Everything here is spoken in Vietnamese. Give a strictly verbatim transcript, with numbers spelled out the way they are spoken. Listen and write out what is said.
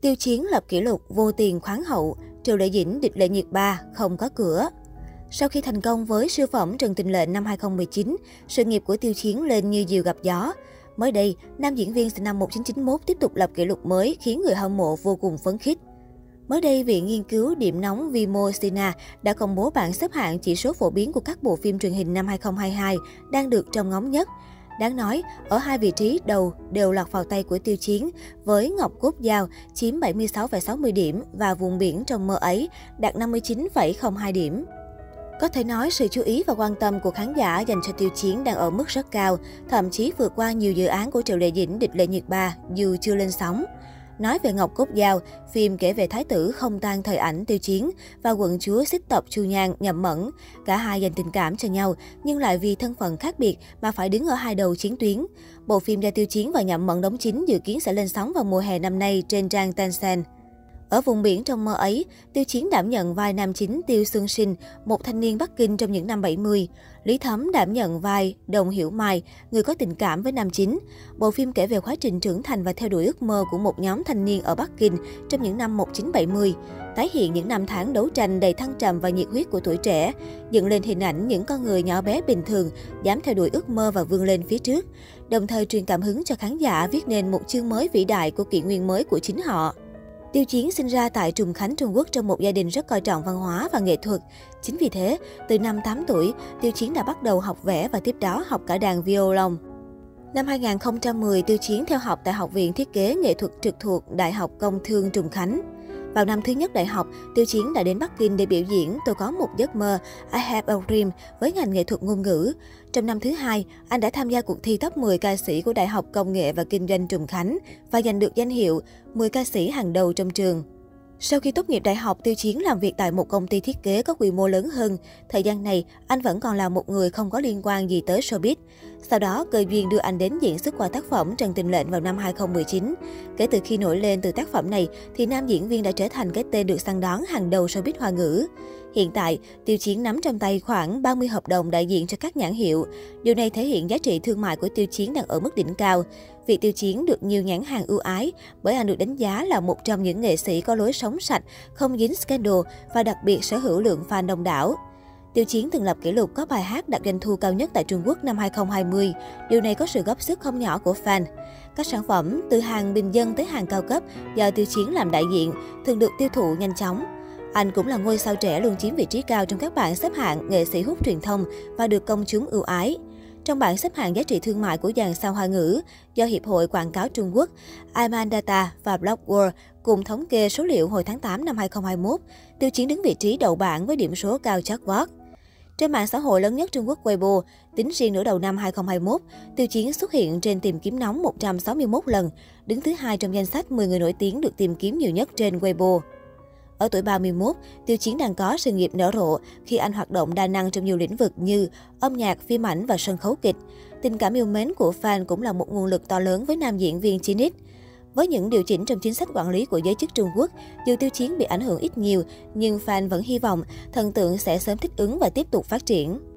Tiêu Chiến lập kỷ lục vô tiền khoáng hậu, Triệu Lệ Dĩnh địch Lệ Nhiệt ba không có cửa. Sau khi thành công với siêu phẩm Trần Tình Lệnh năm hai không một chín, sự nghiệp của Tiêu Chiến lên như diều gặp gió. Mới đây, nam diễn viên sinh năm một nghìn chín trăm chín mươi mốt tiếp tục lập kỷ lục mới khiến người hâm mộ vô cùng phấn khích. Mới đây, Viện Nghiên cứu Điểm Nóng Vimocina đã công bố bảng xếp hạng chỉ số phổ biến của các bộ phim truyền hình năm hai không hai hai đang được trông ngóng nhất. Đáng nói, ở hai vị trí đầu đều lọt vào tay của Tiêu Chiến, với Ngọc Cốt Dao chiếm bảy mươi sáu phẩy sáu mươi điểm và Vùng Biển Trong Mơ Ấy đạt năm mươi chín phẩy không hai điểm. Có thể nói, sự chú ý và quan tâm của khán giả dành cho Tiêu Chiến đang ở mức rất cao, thậm chí vượt qua nhiều dự án của Triệu Lệ Dĩnh địch Lệ Nhiệt ba dù chưa lên sóng. Nói về Ngọc Cốt Dao, phim kể về thái tử không tan thời ảnh Tiêu Chiến và quận chúa xích tộc Chu Nhan Nhậm Mẫn. Cả hai dành tình cảm cho nhau nhưng lại vì thân phận khác biệt mà phải đứng ở hai đầu chiến tuyến. Bộ phim do Tiêu Chiến và Nhậm Mẫn đóng chính dự kiến sẽ lên sóng vào mùa hè năm nay trên trang Tencent. Ở Vùng Biển Trong Mơ Ấy, Tiêu Chiến đảm nhận vai nam chính Tiêu Xuân Sinh, một thanh niên Bắc Kinh trong những năm bảy mươi. Lý Thấm đảm nhận vai Đồng Hiểu Mai, người có tình cảm với nam chính. Bộ phim kể về quá trình trưởng thành và theo đuổi ước mơ của một nhóm thanh niên ở Bắc Kinh trong những năm một nghìn chín trăm bảy mươi, tái hiện những năm tháng đấu tranh đầy thăng trầm và nhiệt huyết của tuổi trẻ, dựng lên hình ảnh những con người nhỏ bé bình thường dám theo đuổi ước mơ và vươn lên phía trước, đồng thời truyền cảm hứng cho khán giả viết nên một chương mới vĩ đại của kỷ nguyên mới của chính họ. Tiêu Chiến sinh ra tại Trùng Khánh, Trung Quốc trong một gia đình rất coi trọng văn hóa và nghệ thuật. Chính vì thế, từ năm tám tuổi, Tiêu Chiến đã bắt đầu học vẽ và tiếp đó học cả đàn violon. Năm hai không một không, Tiêu Chiến theo học tại Học viện Thiết kế Nghệ thuật trực thuộc Đại học Công thương Trùng Khánh. Vào năm thứ nhất đại học, Tiêu Chiến đã đến Bắc Kinh để biểu diễn Tôi Có Một Giấc Mơ, I Have a Dream với ngành nghệ thuật ngôn ngữ. Trong năm thứ hai, anh đã tham gia cuộc thi top mười ca sĩ của Đại học Công nghệ và Kinh doanh Trùng Khánh và giành được danh hiệu mười ca sĩ hàng đầu trong trường. Sau khi tốt nghiệp đại học, Tiêu Chiến làm việc tại một công ty thiết kế có quy mô lớn hơn. Thời gian này, anh vẫn còn là một người không có liên quan gì tới showbiz. Sau đó, cơ duyên đưa anh đến diễn xuất qua tác phẩm Trần Tình Lệnh vào năm hai không một chín. Kể từ khi nổi lên từ tác phẩm này, thì nam diễn viên đã trở thành cái tên được săn đón hàng đầu showbiz Hoa ngữ. Hiện tại, Tiêu Chiến nắm trong tay khoảng ba mươi hợp đồng đại diện cho các nhãn hiệu. Điều này thể hiện giá trị thương mại của Tiêu Chiến đang ở mức đỉnh cao. Việc Tiêu Chiến được nhiều nhãn hàng ưu ái bởi anh được đánh giá là một trong những nghệ sĩ có lối sống sạch, không dính scandal và đặc biệt sở hữu lượng fan đông đảo. Tiêu Chiến từng lập kỷ lục có bài hát đạt doanh thu cao nhất tại Trung Quốc năm hai không hai không. Điều này có sự góp sức không nhỏ của fan. Các sản phẩm từ hàng bình dân tới hàng cao cấp do Tiêu Chiến làm đại diện thường được tiêu thụ nhanh chóng. Anh cũng là ngôi sao trẻ luôn chiếm vị trí cao trong các bảng xếp hạng nghệ sĩ hút truyền thông và được công chúng ưu ái. Trong bảng xếp hạng giá trị thương mại của dàn sao Hoa ngữ do Hiệp hội Quảng cáo Trung Quốc, Imandata và Blockworld cùng thống kê số liệu hồi tháng tám năm hai không hai mốt, Tiêu Chiến đứng vị trí đầu bảng với điểm số cao chót vót. Trên mạng xã hội lớn nhất Trung Quốc Weibo, tính riêng nửa đầu năm hai không hai mốt, Tiêu Chiến xuất hiện trên tìm kiếm nóng một trăm sáu mươi mốt lần, đứng thứ hai trong danh sách mười người nổi tiếng được tìm kiếm nhiều nhất trên Weibo. Ở tuổi ba mươi mốt, Tiêu Chiến đang có sự nghiệp nở rộ khi anh hoạt động đa năng trong nhiều lĩnh vực như âm nhạc, phim ảnh và sân khấu kịch. Tình cảm yêu mến của fan cũng là một nguồn lực to lớn với nam diễn viên Chinix. Với những điều chỉnh trong chính sách quản lý của giới chức Trung Quốc, dù Tiêu Chiến bị ảnh hưởng ít nhiều, nhưng fan vẫn hy vọng thần tượng sẽ sớm thích ứng và tiếp tục phát triển.